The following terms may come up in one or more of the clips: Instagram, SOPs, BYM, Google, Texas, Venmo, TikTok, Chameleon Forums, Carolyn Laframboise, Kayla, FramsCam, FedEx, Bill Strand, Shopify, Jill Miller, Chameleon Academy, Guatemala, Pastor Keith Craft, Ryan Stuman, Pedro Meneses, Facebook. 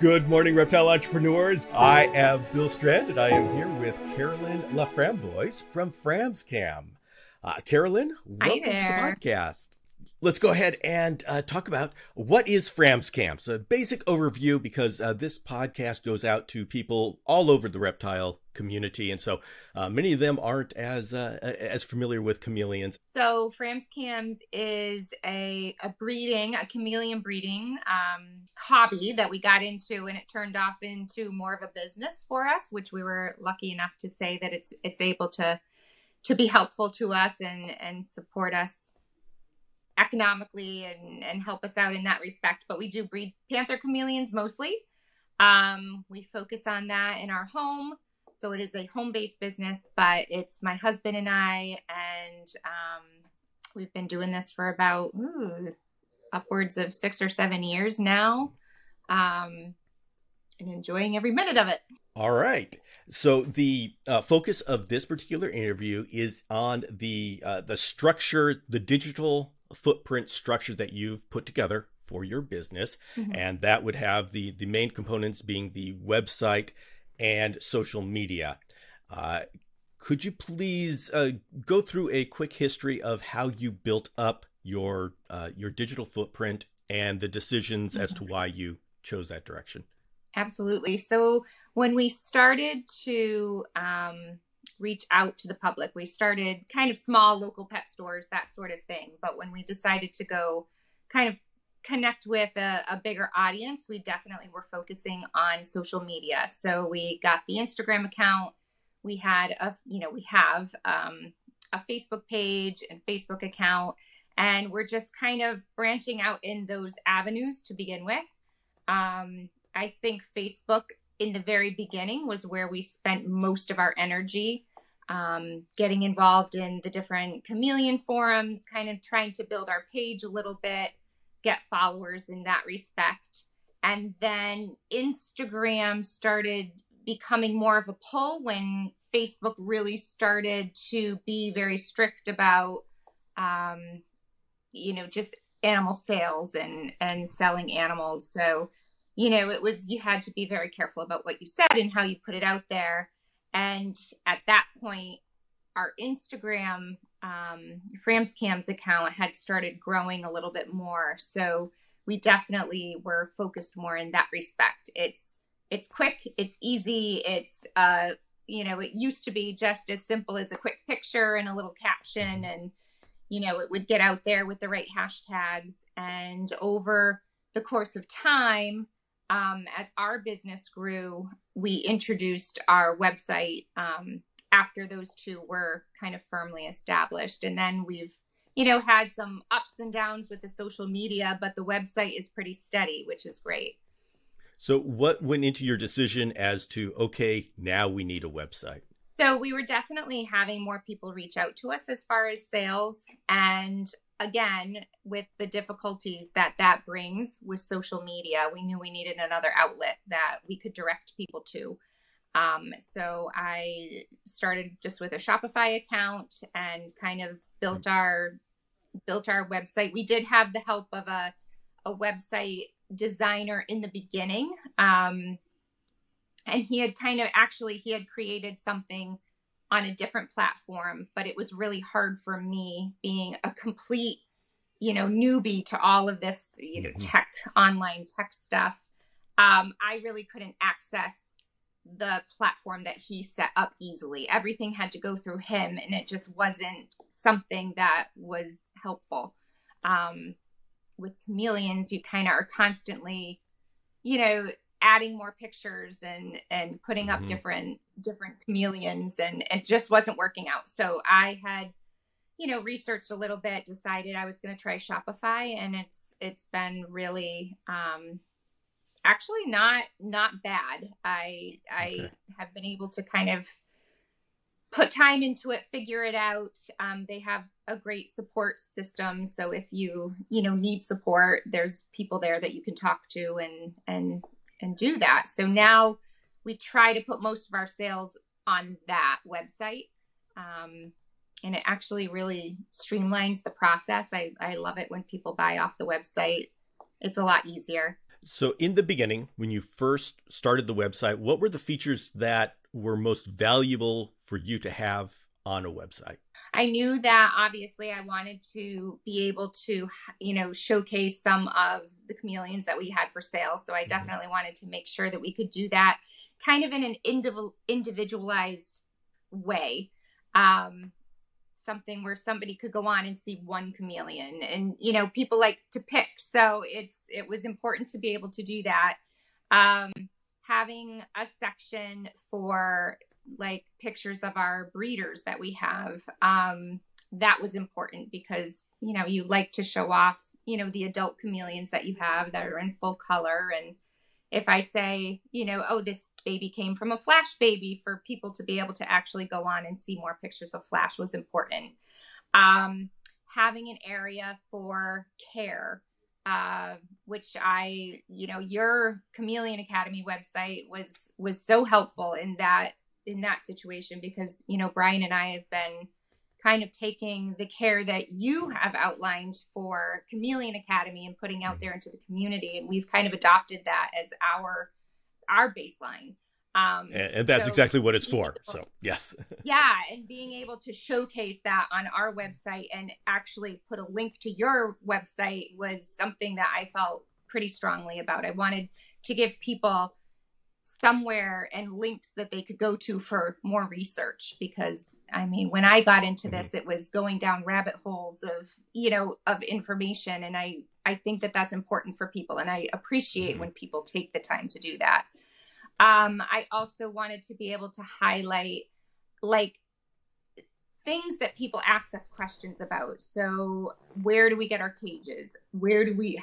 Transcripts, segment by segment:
Good morning, reptile entrepreneurs. I am Bill Strand, and I am here with Carolyn Laframboise from FramsCam. Carolyn, welcome to the podcast. Let's go ahead and talk about what is FramsCam. So a basic overview, because this podcast goes out to people all over the reptile community. And so many of them aren't as familiar with chameleons. So FramsCams is a chameleon breeding hobby that we got into, and it turned off into more of a business for us, which we were lucky enough to say that it's able to be helpful to us and support us economically and help us out in that respect. But we do breed panther chameleons mostly. We focus on that in our home. So it is a home-based business, but it's my husband and I, and we've been doing this for about upwards of 6 or 7 years now, and enjoying every minute of it. All right. So the focus of this particular interview is on the structure, the digital footprint structure that you've put together for your business. Mm-hmm. And that would have the main components being the website and social media. Could you please go through a quick history of how you built up your digital footprint and the decisions as to why you chose that direction? Absolutely. So when we started to reach out to the public, we started kind of small local pet stores, that sort of thing. But when we decided to go kind of connect with a bigger audience, we definitely were focusing on social media. So we got the Instagram account. We had we have a Facebook page and Facebook account, and we're just kind of branching out in those avenues to begin with. I think Facebook in the very beginning was where we spent most of our energy, getting involved in the different chameleon forums, kind of trying to build our page a little bit, get followers in that respect. And then Instagram started becoming more of a pull when Facebook really started to be very strict about, just animal sales and selling animals. So it was, you had to be very careful about what you said and how you put it out there. And at that point, our Instagram, FramsCam's account had started growing a little bit more. So we definitely were focused more in that respect. It's quick, it's easy. It's, it used to be just as simple as a quick picture and a little caption, and, it would get out there with the right hashtags. And over the course of time, as our business grew, we introduced our website after those two were kind of firmly established. And then we've, had some ups and downs with the social media, but the website is pretty steady, which is great. So what went into your decision as to, okay, now we need a website? So we were definitely having more people reach out to us as far as sales. And again, with the difficulties that brings with social media, we knew we needed another outlet that we could direct people to. So I started just with a Shopify account and kind of built our website. We did have the help of a website designer in the beginning. And he had created something on a different platform, but it was really hard for me, being a complete, newbie to all of this, tech, online tech stuff. I really couldn't access the platform that he set up easily. Everything had to go through him, and it just wasn't something that was helpful. With chameleons, you kind of are constantly, adding more pictures and putting up different chameleons, and it just wasn't working out. So I had, researched a little bit, decided I was going to try Shopify, and it's been really, actually not bad. I have been able to kind of put time into it, figure it out. They have a great support system. So if you, need support, there's people there that you can talk to and do that. So now we try to put most of our sales on that website. And it actually really streamlines the process. I love it when people buy off the website. It's a lot easier. So in the beginning, when you first started the website, what were the features that were most valuable for you to have on a website? I knew that obviously I wanted to be able to, you know, showcase some of the chameleons that we had for sale. So I definitely wanted to make sure that we could do that kind of in an individualized way. Something where somebody could go on and see one chameleon, and, you know, people like to pick. So it was important to be able to do that. Having a section for like pictures of our breeders that we have, that was important because, you know, you like to show off, you know, the adult chameleons that you have that are in full color. And if I say, you know, oh, this baby came from a Flash baby, for people to be able to actually go on and see more pictures of Flash was important. Having an area for care, which I, you know, your Chameleon Academy website was so helpful in that situation, because, you know, Brian and I have been kind of taking the care that you have outlined for Chameleon Academy and putting out there into the community. And we've kind of adopted that as our baseline. And that's exactly what it's for. So yes. Yeah. And being able to showcase that on our website and actually put a link to your website was something that I felt pretty strongly about. I wanted to give people somewhere and links that they could go to for more research, because I mean, when I got into this, it was going down rabbit holes of, you know, of information. And I think that that's important for people. And I appreciate when people take the time to do that. I also wanted to be able to highlight like things that people ask us questions about. So where do we get our cages? What do we,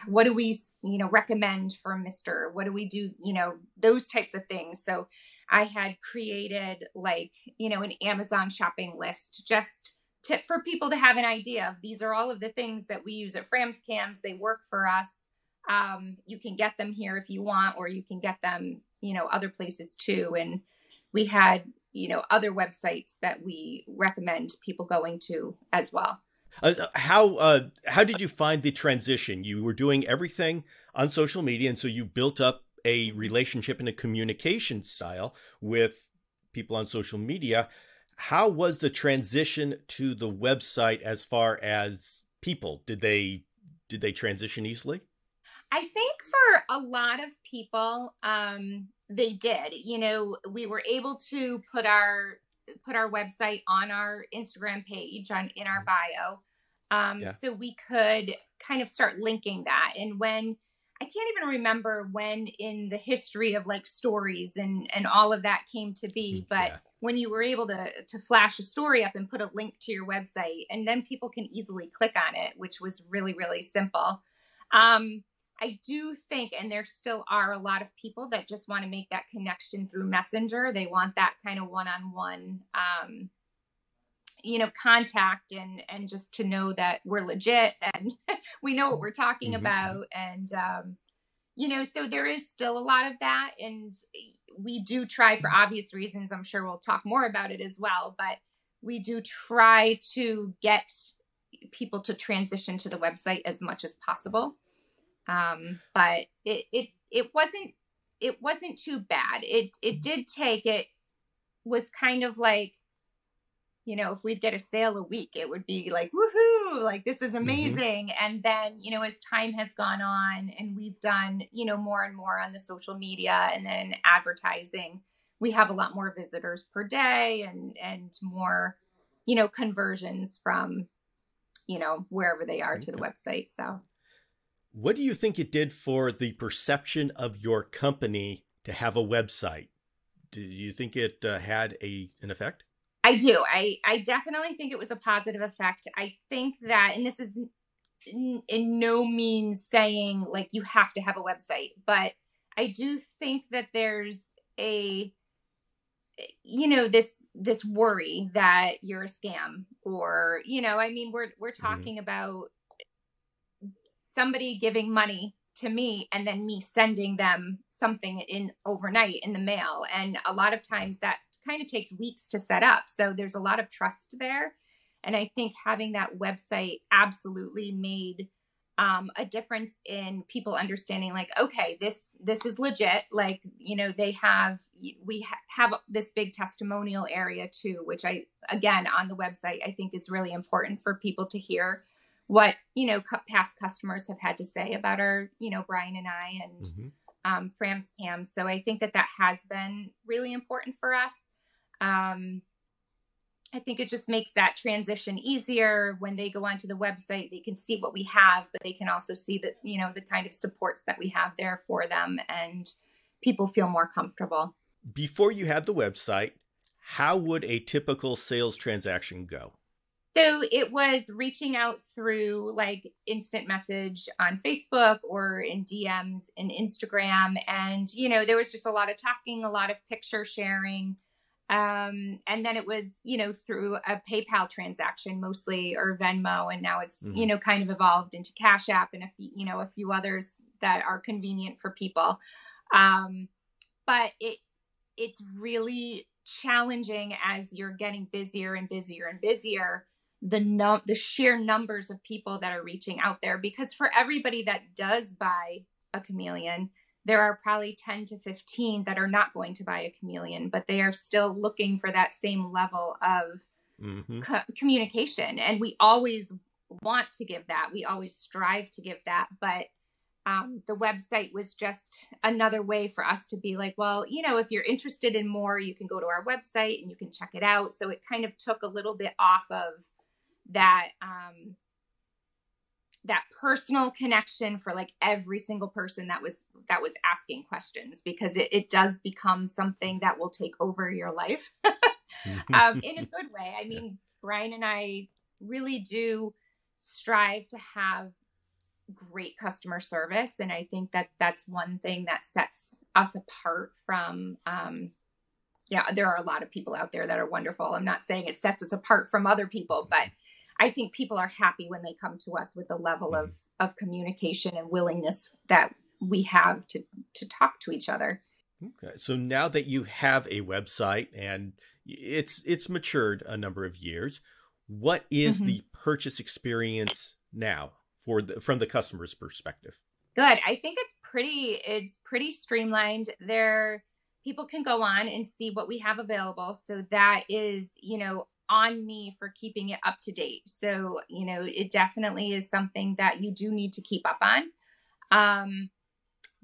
you know, recommend for a mister? What do we do? You know, those types of things. So I had created like, you know, an Amazon shopping list for people to have an idea of, these are all of the things that we use at Fram's Cams. They work for us. You can get them here if you want, or you can get them, you know, other places too. And we had, you know, other websites that we recommend people going to as well. How did you find the transition? You were doing everything on social media, and so you built up a relationship and a communication style with people on social media. How was the transition to the website as far as people? Did they transition easily? I think for a lot of people, they did. You know, we were able to put our website on our Instagram page in our bio. So we could kind of start linking that. And when I can't even remember when in the history of like stories and all of that came to be, but when you were able to flash a story up and put a link to your website, and then people can easily click on it, which was really, really simple. I do think, and there still are a lot of people that just want to make that connection through Messenger. They want that kind of one-on-one, you know, contact and just to know that we're legit and we know what we're talking about. And, you know, so there is still a lot of that. And we do try, for obvious reasons, I'm sure we'll talk more about it as well, but we do try to get people to transition to the website as much as possible. But it wasn't too bad. It was kind of like, you know, if we'd get a sale a week, it would be like, woohoo, like this is amazing. And then, you know, as time has gone on and we've done, you know, more and more on the social media and then advertising, we have a lot more visitors per day and more, you know, conversions from, you know, wherever they are to the website. So. What do you think it did for the perception of your company to have a website? Do you think it had an effect? I do. I definitely think it was a positive effect. I think that, and this is in no means saying like you have to have a website, but I do think that there's a, you know, this worry that you're a scam, or, you know, I mean, we're talking about somebody giving money to me and then me sending them something in overnight in the mail. And a lot of times that kind of takes weeks to set up. So there's a lot of trust there. And I think having that website absolutely made a difference in people understanding, like, okay, this is legit. Like, you know, we have this big testimonial area too, which I, again, on the website, I think is really important for people to hear what, you know, past customers have had to say about our, you know, Brian and I and Fram's Cam. So I think that has been really important for us. I think it just makes that transition easier. When they go onto the website, they can see what we have, but they can also see that, you know, the kind of supports that we have there for them, and people feel more comfortable. Before you had the website, how would a typical sales transaction go? So it was reaching out through like instant message on Facebook or in DMs in Instagram. And, you know, there was just a lot of talking, a lot of picture sharing. And then it was, you know, through a PayPal transaction mostly, or Venmo. And now it's, you know, kind of evolved into Cash App and a few others that are convenient for people. But it's really challenging as you're getting busier and busier and busier, the sheer numbers of people that are reaching out there, because for everybody that does buy a Chameleon, there are probably 10 to 15 that are not going to buy a Chameleon, but they are still looking for that same level of communication. And we always want to give that. We always strive to give that. But the website was just another way for us to be like, well, you know, if you're interested in more, you can go to our website and you can check it out. So it kind of took a little bit off of that, that personal connection for like every single person that was asking questions, because it does become something that will take over your life in a good way. I mean, Brian and I really do strive to have great customer service. And I think that's one thing that sets us apart from, there are a lot of people out there that are wonderful. I'm not saying it sets us apart from other people, but I think people are happy when they come to us with the level of communication and willingness that we have to talk to each other. Okay. So now that you have a website and it's matured a number of years, what is the purchase experience now from the customer's perspective? Good. I think it's pretty streamlined. People can go on and see what we have available. So that is, you know, on me for keeping it up to date. So, you know, it definitely is something that you do need to keep up on,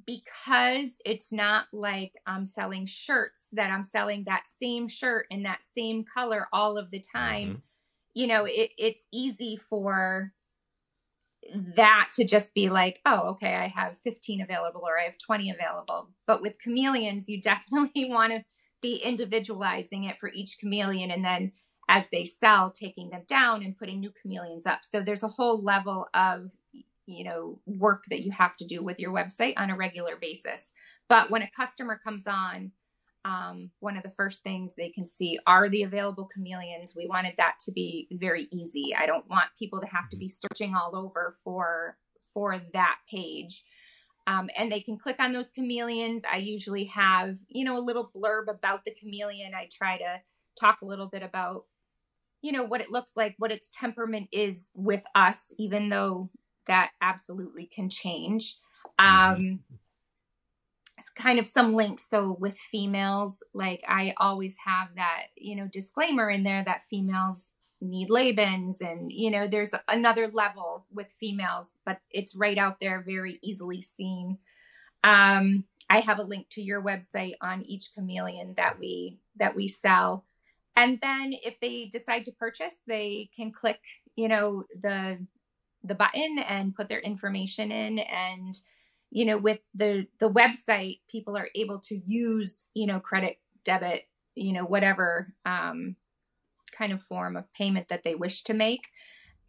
because it's not like I'm selling shirts that I'm selling that same shirt in that same color all of the time. You know, it's easy for that to just be like, oh, okay, I have 15 available or I have 20 available. But with Chameleons, you definitely want to be individualizing it for each Chameleon, and then as they sell, taking them down and putting new Chameleons up. So there's a whole level of, you know, work that you have to do with your website on a regular basis. But when a customer comes on, one of the first things they can see are the available Chameleons. We wanted that to be very easy. I don't want people to have to be searching all over for that page. And they can click on those Chameleons. I usually have, you know, a little blurb about the Chameleon. I try to talk a little bit about, you know, what it looks like, what its temperament is with us, even though that absolutely can change. It's kind of some links. So with females, like I always have that, you know, disclaimer in there that females need Labens, and, you know, there's another level with females, but it's right out there, very easily seen. I have a link to your website on each Chameleon that we sell. And then if they decide to purchase, they can click, you know, the button and put their information in. And, you know, with the website, people are able to use, you know, credit, debit, you know, whatever kind of form of payment that they wish to make.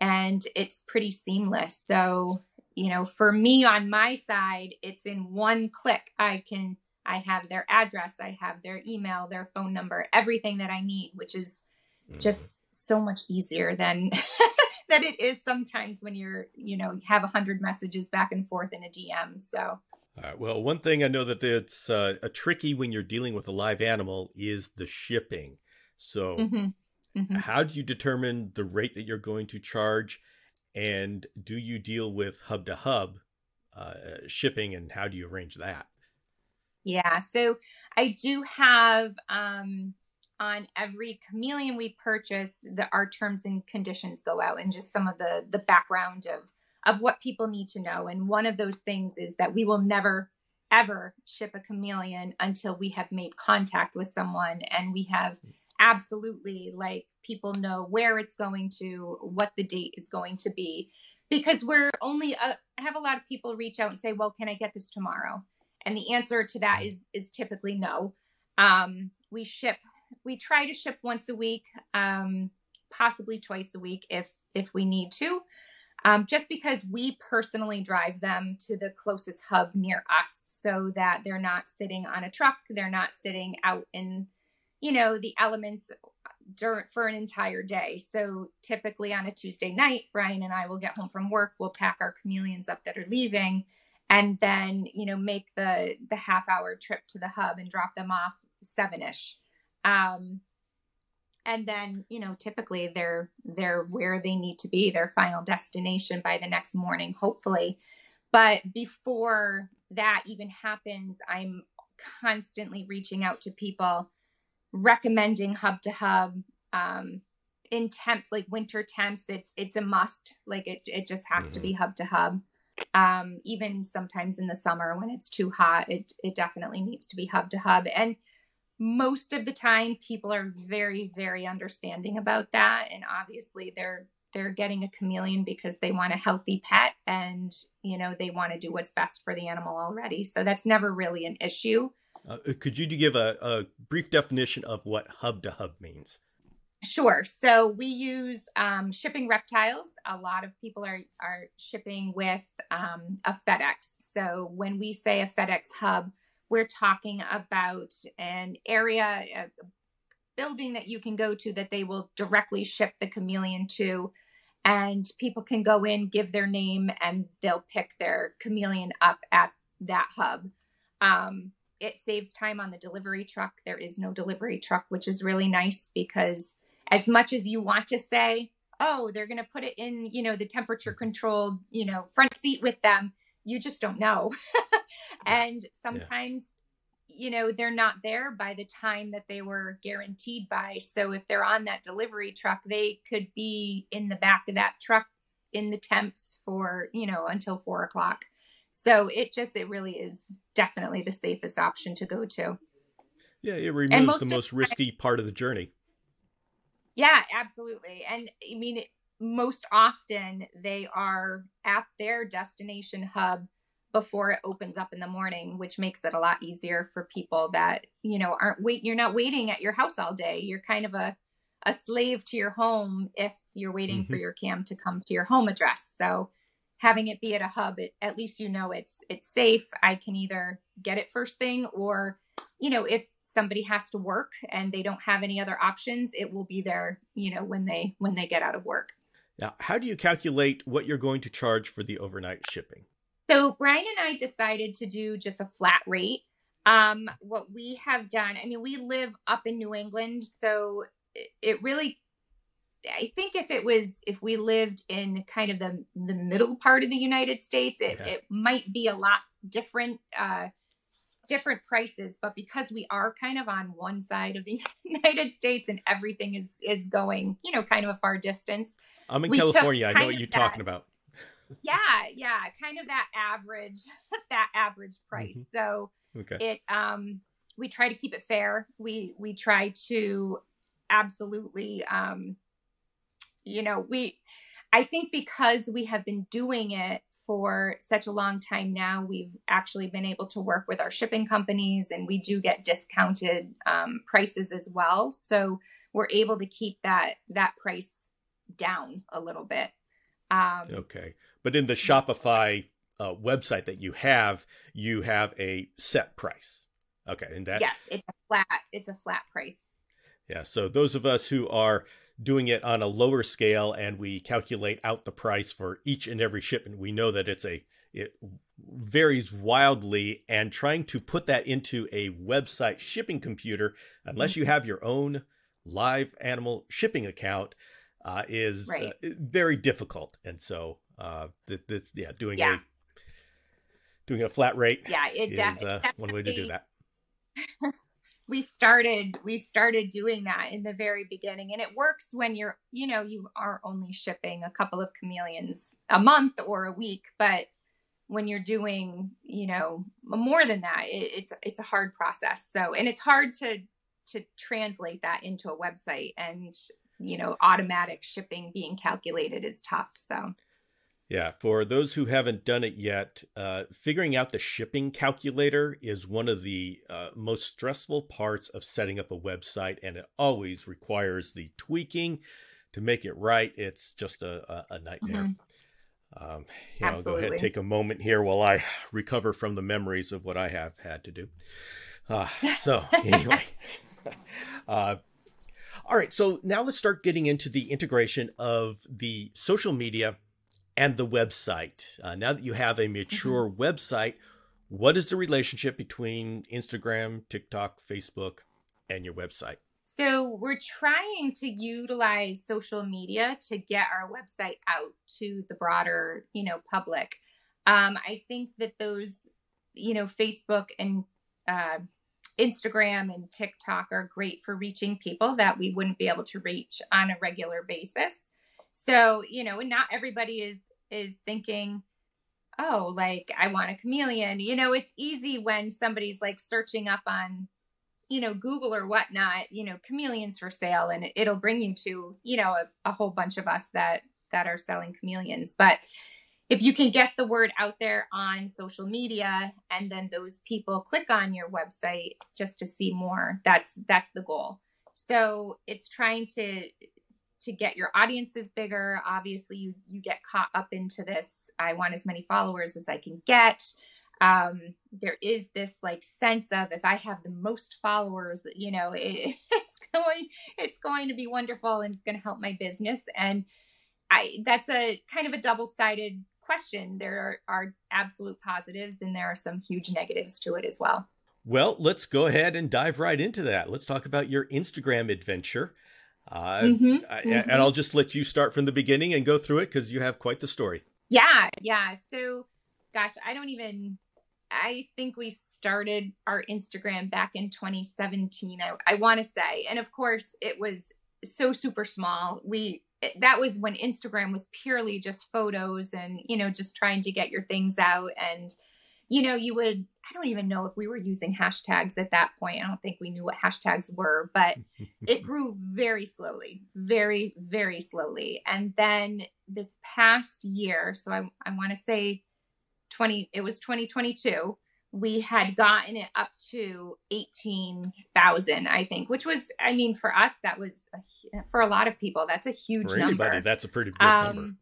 And it's pretty seamless. So, you know, for me on my side, it's in one click. I have their address, I have their email, their phone number, everything that I need, which is just so much easier than that it is sometimes when you're, you know, have 100 messages back and forth in a DM. So, all right, well, one thing I know that it's a tricky when you're dealing with a live animal is the shipping. So, how do you determine the rate that you're going to charge? And do you deal with hub-to-hub shipping, and how do you arrange that? Yeah, so I do have on every Chameleon we purchase, our terms and conditions go out, and just some of the background of what people need to know. And one of those things is that we will never, ever ship a Chameleon until we have made contact with someone and we have absolutely, like, people know where it's going to, what the date is going to be, because we're only, I have a lot of people reach out and say, well, can I get this tomorrow? And the answer to that is typically no. We try to ship once a week, possibly twice a week if we need to, just because we personally drive them to the closest hub near us so that they're not sitting on a truck. They're not sitting out in, the elements for an entire day. So typically on a Tuesday night, Brian and I will get home from work. We'll pack our Chameleons up that are leaving, and then, make the half hour trip to the hub and drop them off 7-ish. And then, typically they're where they need to be, their final destination by the next morning, hopefully. But before that even happens, I'm constantly reaching out to people, recommending hub to hub, in temps, like winter temps, it's a must. Like it just has to be hub to hub. Even sometimes in the summer when it's too hot, it definitely needs to be hub to hub. And most of the time people are very, very understanding about that. And obviously they're getting a Chameleon because they want a healthy pet and, they want to do what's best for the animal already. So that's never really an issue. Could you give a brief definition of what hub to hub means? Sure. So we use shipping reptiles. A lot of people are shipping with a FedEx. So when we say a FedEx hub, we're talking about an area, a building that you can go to that they will directly ship the Chameleon to. And people can go in, give their name, and they'll pick their Chameleon up at that hub. It saves time on the delivery truck. There is no delivery truck, which is really nice because as much as you want to say, oh, they're going to put it in, the temperature controlled, front seat with them, you just don't know. And sometimes, they're not there by the time that they were guaranteed by. So if they're on that delivery truck, they could be in the back of that truck in the temps for, until 4:00. So it really is definitely the safest option to go to. Yeah, it removes the most risky part of the journey. Yeah, absolutely. And I mean, most often they are at their destination hub before it opens up in the morning, which makes it a lot easier for people that, you're not waiting at your house all day. You're kind of a slave to your home if you're waiting for your cam to come to your home address. So having it be at a hub, at least, it's safe. I can either get it first thing or, if somebody has to work and they don't have any other options, it will be there, when they get out of work. Now, how do you calculate what you're going to charge for the overnight shipping? So Brian and I decided to do just a flat rate. What we have done, we live up in New England, so it really, I think if we lived in kind of the middle part of the United States, it might be a lot different prices, but because we are kind of on one side of the United States and everything is going, kind of a far distance. I'm in California. I know what you're talking about. Yeah. Kind of that average price. So we try to keep it fair. We try to absolutely, I think because we have been doing it for such a long time now, we've actually been able to work with our shipping companies and we do get discounted prices as well. So we're able to keep that price down a little bit. Okay. But in the Shopify website that you have a set price. Okay. And that, yes, it's a flat price. Yeah. So those of us who are doing it on a lower scale and we calculate out the price for each and every shipment, we know that it varies wildly, and trying to put that into a website shipping computer, unless you have your own live animal shipping account, is very difficult. And so that's doing a flat rate is one way to do that. We started doing that in the very beginning, and it works when you are only shipping a couple of chameleons a month or a week, but when you're doing, more than that, it's a hard process. So, and it's hard to translate that into a website, and, automatic shipping being calculated is tough. So. Yeah. For those who haven't done it yet, figuring out the shipping calculator is one of the most stressful parts of setting up a website. And it always requires the tweaking to make it right. It's just a nightmare. Mm-hmm. Absolutely. Go ahead and take a moment here while I recover from the memories of what I have had to do. Anyway. All right. So now let's start getting into the integration of the social media and the website. Now that you have a mature website, what is the relationship between Instagram, TikTok, Facebook, and your website? So we're trying to utilize social media to get our website out to the broader, public. I think that those, Facebook and Instagram and TikTok are great for reaching people that we wouldn't be able to reach on a regular basis. So, and not everybody is thinking, oh, like I want a chameleon. It's easy when somebody's like searching up on Google or whatnot, chameleons for sale, and it'll bring you to, a whole bunch of us that are selling chameleons. But if you can get the word out there on social media, and then those people click on your website just to see more, that's the goal. So it's trying to get your audiences bigger. Obviously you get caught up into this. I want as many followers as I can get. There is this like sense of, if I have the most followers, it's going to be wonderful, and it's going to help my business. And that's a kind of a double-sided question. There are absolute positives, and there are some huge negatives to it as well. Well, let's go ahead and dive right into that. Let's talk about your Instagram adventure. And I'll just let you start from the beginning and go through it, because you have quite the story. Yeah. So gosh, I think we started our Instagram back in 2017, I want to say. And of course, it was so super small. That was when Instagram was purely just photos and, just trying to get your things out. And, I don't even know if we were using hashtags at that point. I don't think we knew what hashtags were, but it grew very slowly, very, very slowly. And then this past year, so I want to say, it was 2022. We had gotten it up to 18,000, I think, which was, for us, that was for a lot of people, that's a huge number. For anybody, that's a pretty big number.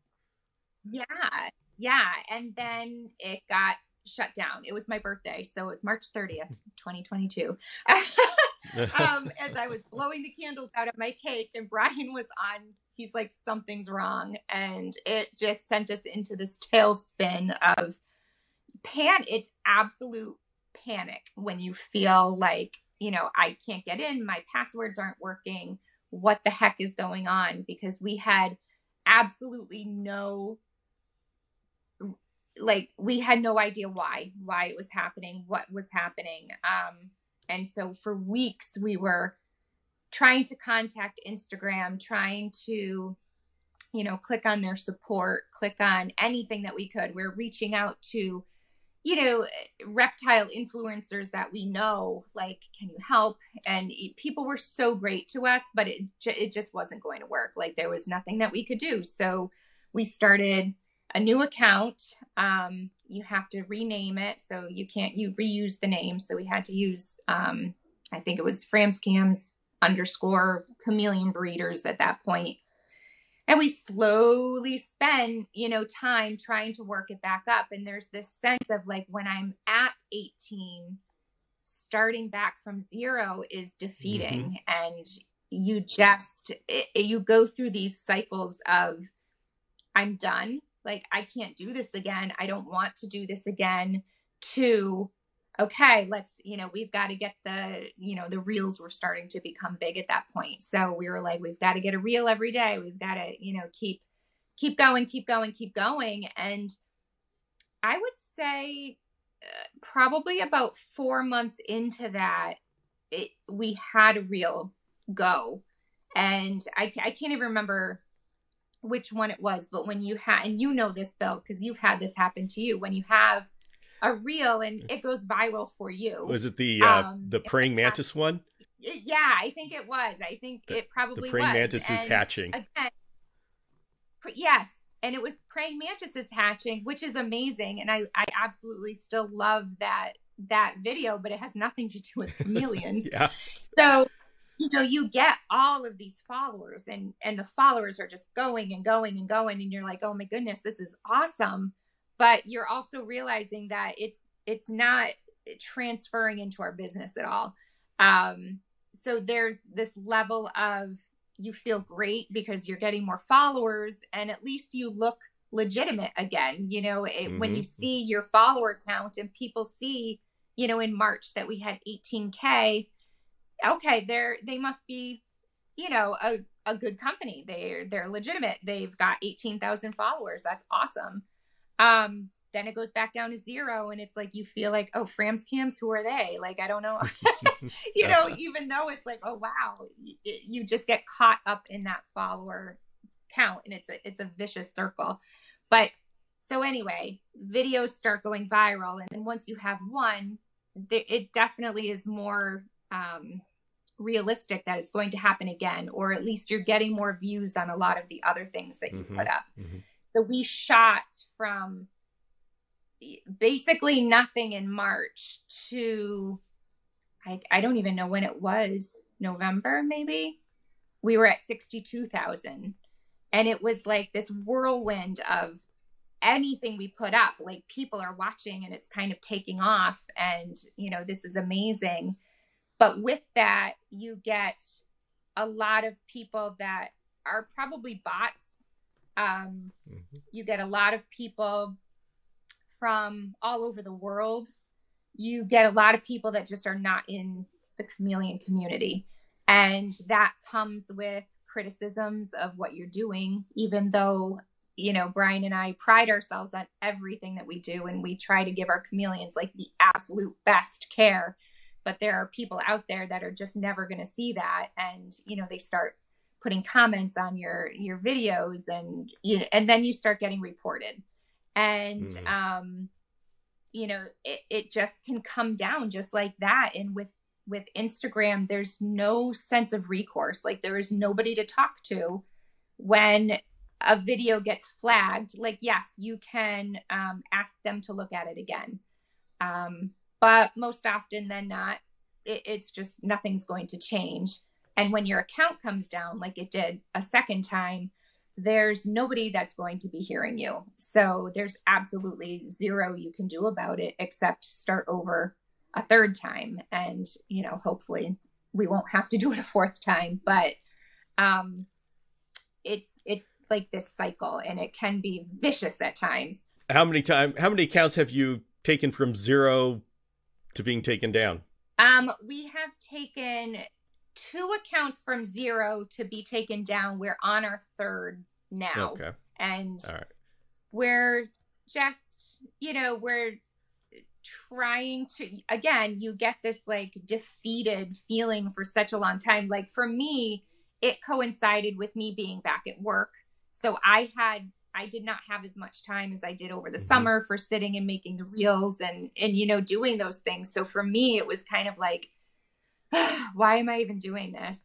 Yeah. And then it got shut down. It was my birthday, so it was March 30th, 2022. As I was blowing the candles out of my cake, and Brian was on, he's like, something's wrong. And it just sent us into this tailspin of it's absolute panic when you feel like, I can't get in, my passwords aren't working. What the heck is going on? Because we had absolutely no idea why it was happening, what was happening. And so for weeks we were trying to contact Instagram, trying to, click on their support, click on anything that we could. We're reaching out to, reptile influencers that we know, like, can you help? And people were so great to us, but it just wasn't going to work. Like, there was nothing that we could do. So we started a new account. You have to rename it. So you reuse the name. So we had to use, I think it was Framscams _ chameleon breeders at that point. And we slowly spend, time trying to work it back up. And there's this sense of like, when I'm at 18, starting back from zero is defeating. Mm-hmm. And you just, you go through these cycles of, I'm done. Like, I can't do this again. I don't want to do this again. To, okay, let's, we've got to get the reels were starting to become big at that point. So we were like, we've got to get a reel every day. We've got to, keep going. And I would say probably about 4 months into that, we had a reel go. And I can't even remember which one it was, but when you had, and you know this, Bill, because you've had this happen to you, when you have a reel and it goes viral for you. Was it the praying mantis one? Yeah, I think it was. I think it probably was. The praying mantis is hatching. Again, yes, and it was praying mantis is hatching, which is amazing. And I absolutely still love that video, but it has nothing to do with chameleons. Yeah. So, you get all of these followers and the followers are just going and going and going. And you're like, oh my goodness, this is awesome. But you're also realizing that it's not transferring into our business at all. So there's this level of you feel great because you're getting more followers and at least you look legitimate again. When you see your follower count and people see, in March that we had 18K, okay, they must be, a good company. They're legitimate. They've got 18,000 followers. That's awesome. Then it goes back down to zero and it's like, you feel like, oh, Frams Cams, who are they? Like, I don't know, even though it's like, oh, wow, you just get caught up in that follower count and it's a vicious circle. But so anyway, videos start going viral. And then once you have one, it definitely is more realistic that it's going to happen again, or at least you're getting more views on a lot of the other things that you put up. Mm-hmm. So we shot from basically nothing in March to, I don't even know when it was, November, maybe. We were at 62,000. And it was like this whirlwind of anything we put up, like people are watching and it's kind of taking off and, this is amazing. But with that, you get a lot of people that are probably bots. You get a lot of people from all over the world. You get a lot of people that just are not in the chameleon community. And that comes with criticisms of what you're doing, even though, Brian and I pride ourselves on everything that we do. And we try to give our chameleons like the absolute best care, but there are people out there that are just never going to see that. And, they start putting comments on your videos and then you start getting reported. And, it just can come down just like that. And with Instagram, there's no sense of recourse. Like there is nobody to talk to when a video gets flagged. Like, yes, you can ask them to look at it again. But most often than not, it's just nothing's going to change. And when your account comes down, like it did a second time, there's nobody that's going to be hearing you. So there's absolutely zero you can do about it except start over a third time. And, hopefully we won't have to do it a fourth time, but it's like this cycle and it can be vicious at times. How many accounts have you taken from zero to being taken down? We have taken 2 accounts from zero to be taken down. We're on our 3rd now. Okay. And all right. We're just, we're trying to, again, you get this like defeated feeling for such a long time. Like for me, it coincided with me being back at work. So I did not have as much time as I did over the summer for sitting and making the reels and, doing those things. So for me, it was kind of like, why am I even doing this?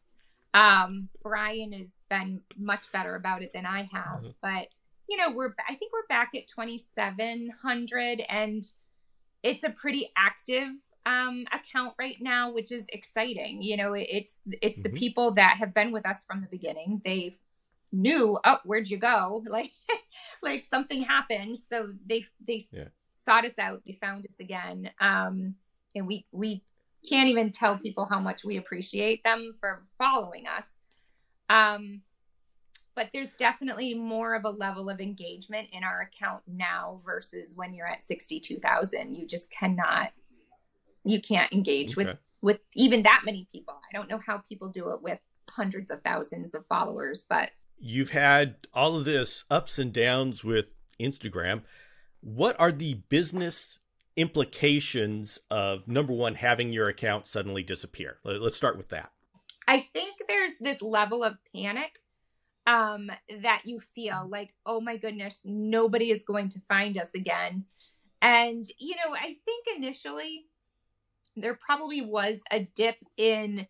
Brian has been much better about it than I have, but I think we're back at 2,700 and it's a pretty active, account right now, which is exciting. It's the people that have been with us from the beginning. They knew, oh, where'd you go? Like, like something happened. So they sought us out. They found us again. And we can't even tell people how much we appreciate them for following us. But there's definitely more of a level of engagement in our account now versus when you're at 62,000. You just cannot you can't engage with even that many people. I don't know how people do it with hundreds of thousands of followers, but you've had all of this ups and downs with Instagram. What are the business implications of, number one, having your account suddenly disappear? Let's start with that. I think there's this level of panic that you feel like, oh my goodness, nobody is going to find us again. And, you know, I think initially there probably was a dip in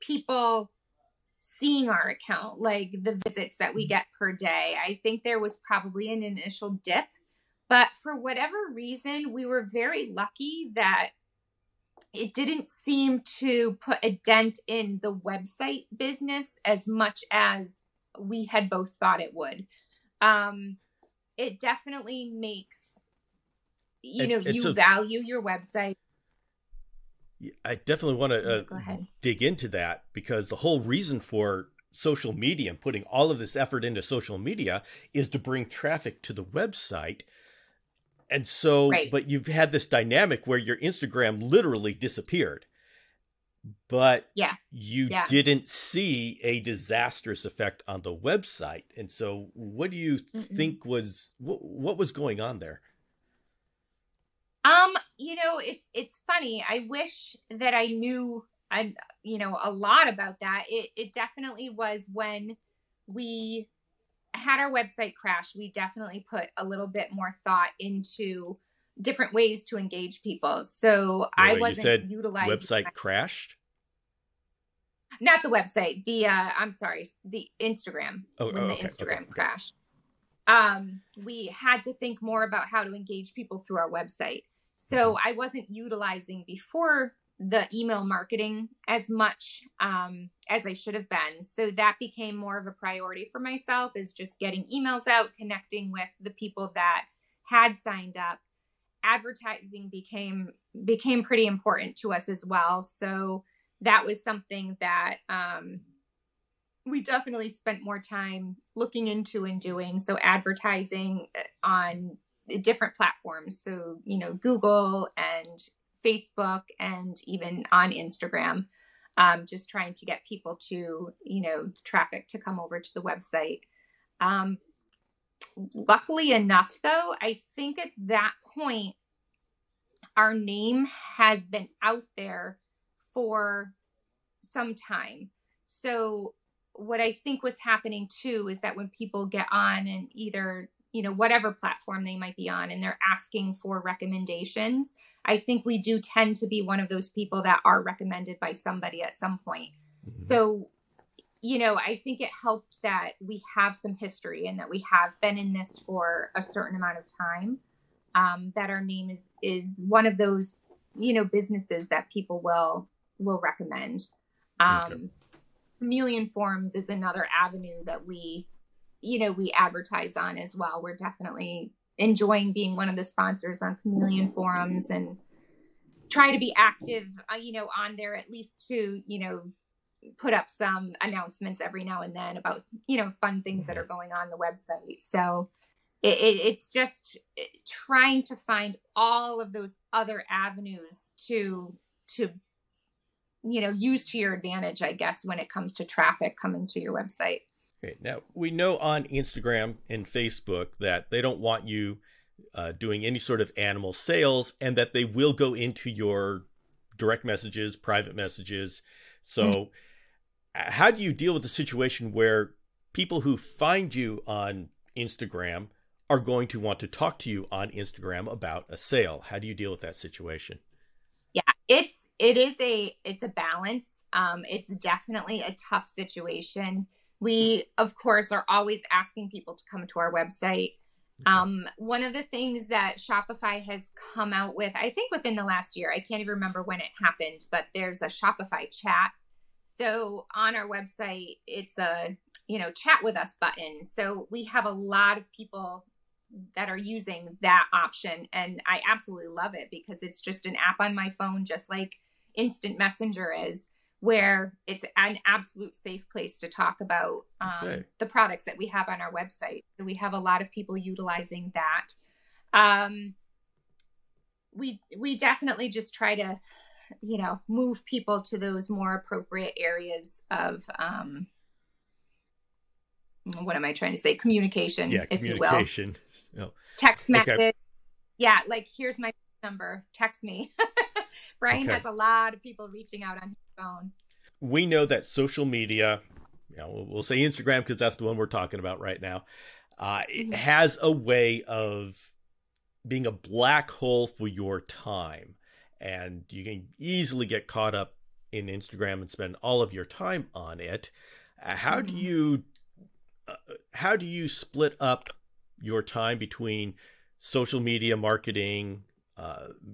people seeing our account, like the visits that we get per day. I think there was probably an initial dip, but for whatever reason, we were very lucky that it didn't seem to put a dent in the website business as much as we had both thought it would. It definitely makes, you value your website. I definitely want to dig into that, because the whole reason for social media and putting all of this effort into social media is to bring traffic to the website. And so, but you've had this dynamic where your Instagram literally disappeared, but you didn't see a disastrous effect on the website. And so what do you think was, what was going on there? It's funny. I wish that I knew, a lot about that. It definitely was when we had our website crash, we definitely put a little bit more thought into different ways to engage people. So I wasn't utilizing website crashed. Not the website. The Instagram. Instagram crashed. We had to think more about how to engage people through our website. So I wasn't utilizing before the email marketing as much as I should have been. So that became more of a priority for myself, is just getting emails out, connecting with the people that had signed up. Advertising became pretty important to us as well. So that was something that we definitely spent more time looking into and doing. So advertising on different platforms. So, Google and Facebook and even on Instagram, just trying to get people to, traffic to come over to the website. Luckily enough, though, I think at that point, our name has been out there for some time. So what I think was happening too is that when people get on and either whatever platform they might be on, and they're asking for recommendations, I think we do tend to be one of those people that are recommended by somebody at some point. So, I think it helped that we have some history and that we have been in this for a certain amount of time, that our name is one of those, businesses that people will recommend. Chameleon Forums is another avenue that we advertise on as well. We're definitely enjoying being one of the sponsors on Chameleon Forums and try to be active, on there, at least to, put up some announcements every now and then about, fun things that are going on the website. So it's just trying to find all of those other avenues to use to your advantage, I guess, when it comes to traffic coming to your website. Okay. Now, we know on Instagram and Facebook that they don't want you doing any sort of animal sales, and that they will go into your direct messages, private messages. So how do you deal with the situation where people who find you on Instagram are going to want to talk to you on Instagram about a sale? How do you deal with that situation? Yeah, it's a balance. It's definitely a tough situation. We, of course, are always asking people to come to our website. One of the things that Shopify has come out with, I think within the last year, I can't even remember when it happened, but there's a Shopify chat. So on our website, it's a, chat with us button. So we have a lot of people that are using that option. And I absolutely love it, because it's just an app on my phone, just like Instant Messenger is, where it's an absolute safe place to talk about the products that we have on our website. We have a lot of people utilizing that. We definitely just try to you know, move people to those more appropriate areas of, what am I trying to say? Communication, yeah, if communication. You will. Oh. Text message. Okay. Yeah, like, here's my number. Text me. Brian has a lot of people reaching out on his phone. We know that social media, you know, we'll say Instagram because that's the one we're talking about right now. It has a way of being a black hole for your time. And you can easily get caught up in Instagram and spend all of your time on it. How do you split up your time between social media marketing,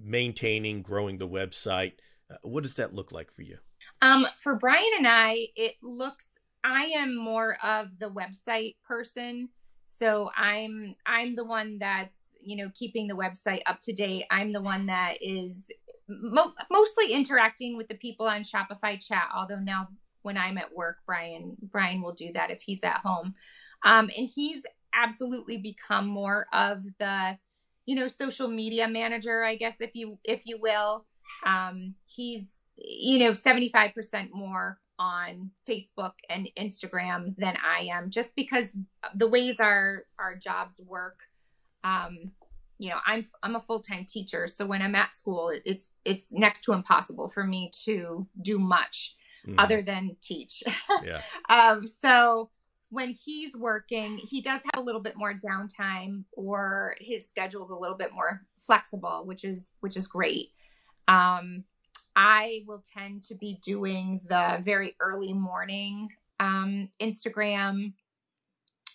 maintaining, growing the website? What does that look like for you? For Brian and I, I am more of the website person. So I'm the one that's, you know, keeping the website up to date. I'm the one that is mostly interacting with the people on Shopify chat. Although now when I'm at work, Brian will do that if he's at home. And he's absolutely become more of the, you know, social media manager, I guess, if you will. He's, you know, 75% more on Facebook and Instagram than I am, just because the ways our jobs work. You know, I'm a full-time teacher. So when I'm at school, it's next to impossible for me to do much other than teach. Yeah. So when he's working, he does have a little bit more downtime, or his schedule's a little bit more flexible, which is great. I will tend to be doing the very early morning Instagram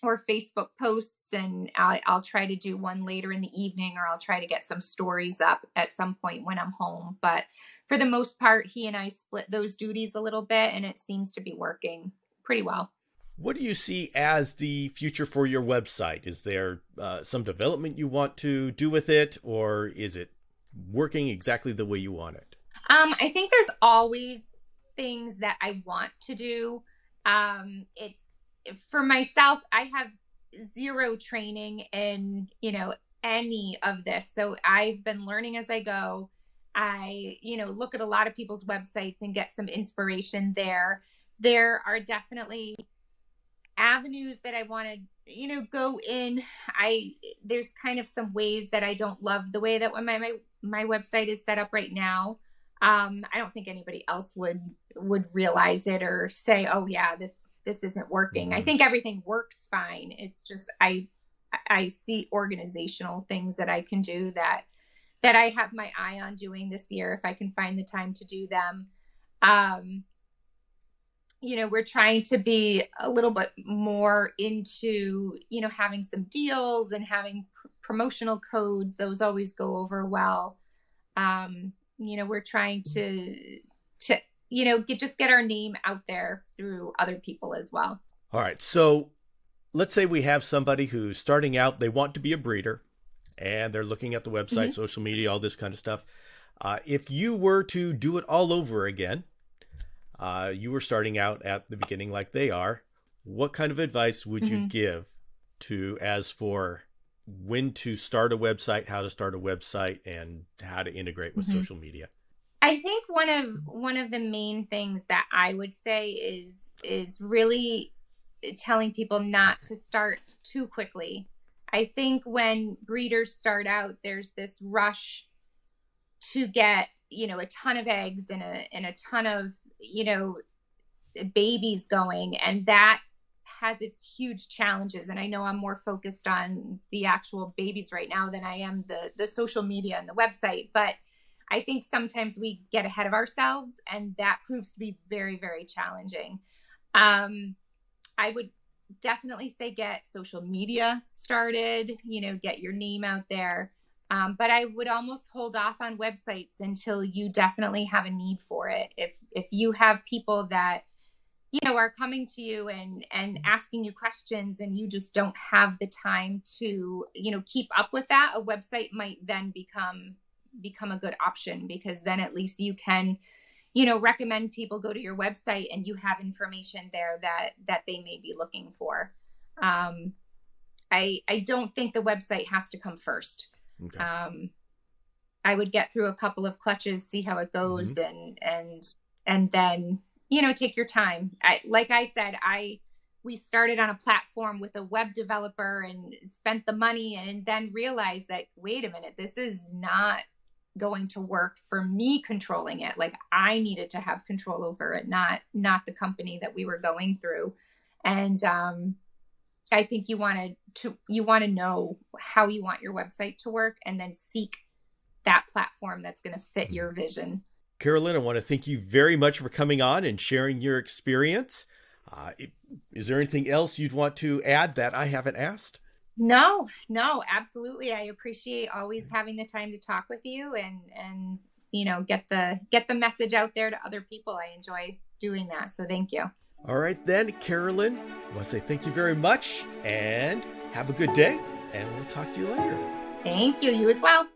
or Facebook posts, and I'll try to do one later in the evening, or I'll try to get some stories up at some point when I'm home. But for the most part, he and I split those duties a little bit, and it seems to be working pretty well. What do you see as the future for your website? Is there some development you want to do with it, or is it working exactly the way you want it? I think there's always things that I want to do. It's for myself, I have zero training in, you know, any of this. So I've been learning as I go. I, you know, look at a lot of people's websites and get some inspiration there. There are definitely avenues that I want to, you know, go in. There's kind of some ways that I don't love the way that my website is set up right now. I don't think anybody else would realize it or say, oh yeah, this isn't working. I think everything works fine. It's just, I see organizational things that I can do that I have my eye on doing this year, if I can find the time to do them. You know, we're trying to be a little bit more into, you know, having some deals and having promotional codes. Those always go over well. You know, we're trying to, you know, just get our name out there through other people as well. All right. So let's say we have somebody who's starting out, they want to be a breeder, and they're looking at the website, social media, all this kind of stuff. If you were to do it all over again, you were starting out at the beginning like they are, what kind of advice would you give for when to start a website, how to start a website, and how to integrate with social media? I think one of the main things that I would say is really telling people not to start too quickly. I think when breeders start out, there's this rush to get, you know, a ton of eggs and a ton of, you know, babies going, and that has its huge challenges. And I know I'm more focused on the actual babies right now than I am the social media and the website, but I think sometimes we get ahead of ourselves, and that proves to be very, very challenging. I would definitely say get social media started, you know, get your name out there. But I would almost hold off on websites until you definitely have a need for it. If you have people that, you know, are coming to you and asking you questions, and you just don't have the time to, you know, keep up with that, a website might then become a good option, because then at least you can, you know, recommend people go to your website, and you have information there that they may be looking for. I don't think the website has to come first. Okay. I would get through a couple of clutches, see how it goes, and then, you know, take your time. Like I said, we started on a platform with a web developer and spent the money, and then realized that, wait a minute, this is not going to work for me controlling it. Like, I needed to have control over it, not the company that we were going through. And I think you want to know how you want your website to work, and then seek that platform that's going to fit your vision. Carolyn, I want to thank you very much for coming on and sharing your experience. Is there anything else you'd want to add that I haven't asked? No, absolutely. I appreciate always having the time to talk with you and you know, get the message out there to other people. I enjoy doing that. So thank you. All right, then, Carolyn, I want to say thank you very much and have a good day. And we'll talk to you later. Thank you. You as well.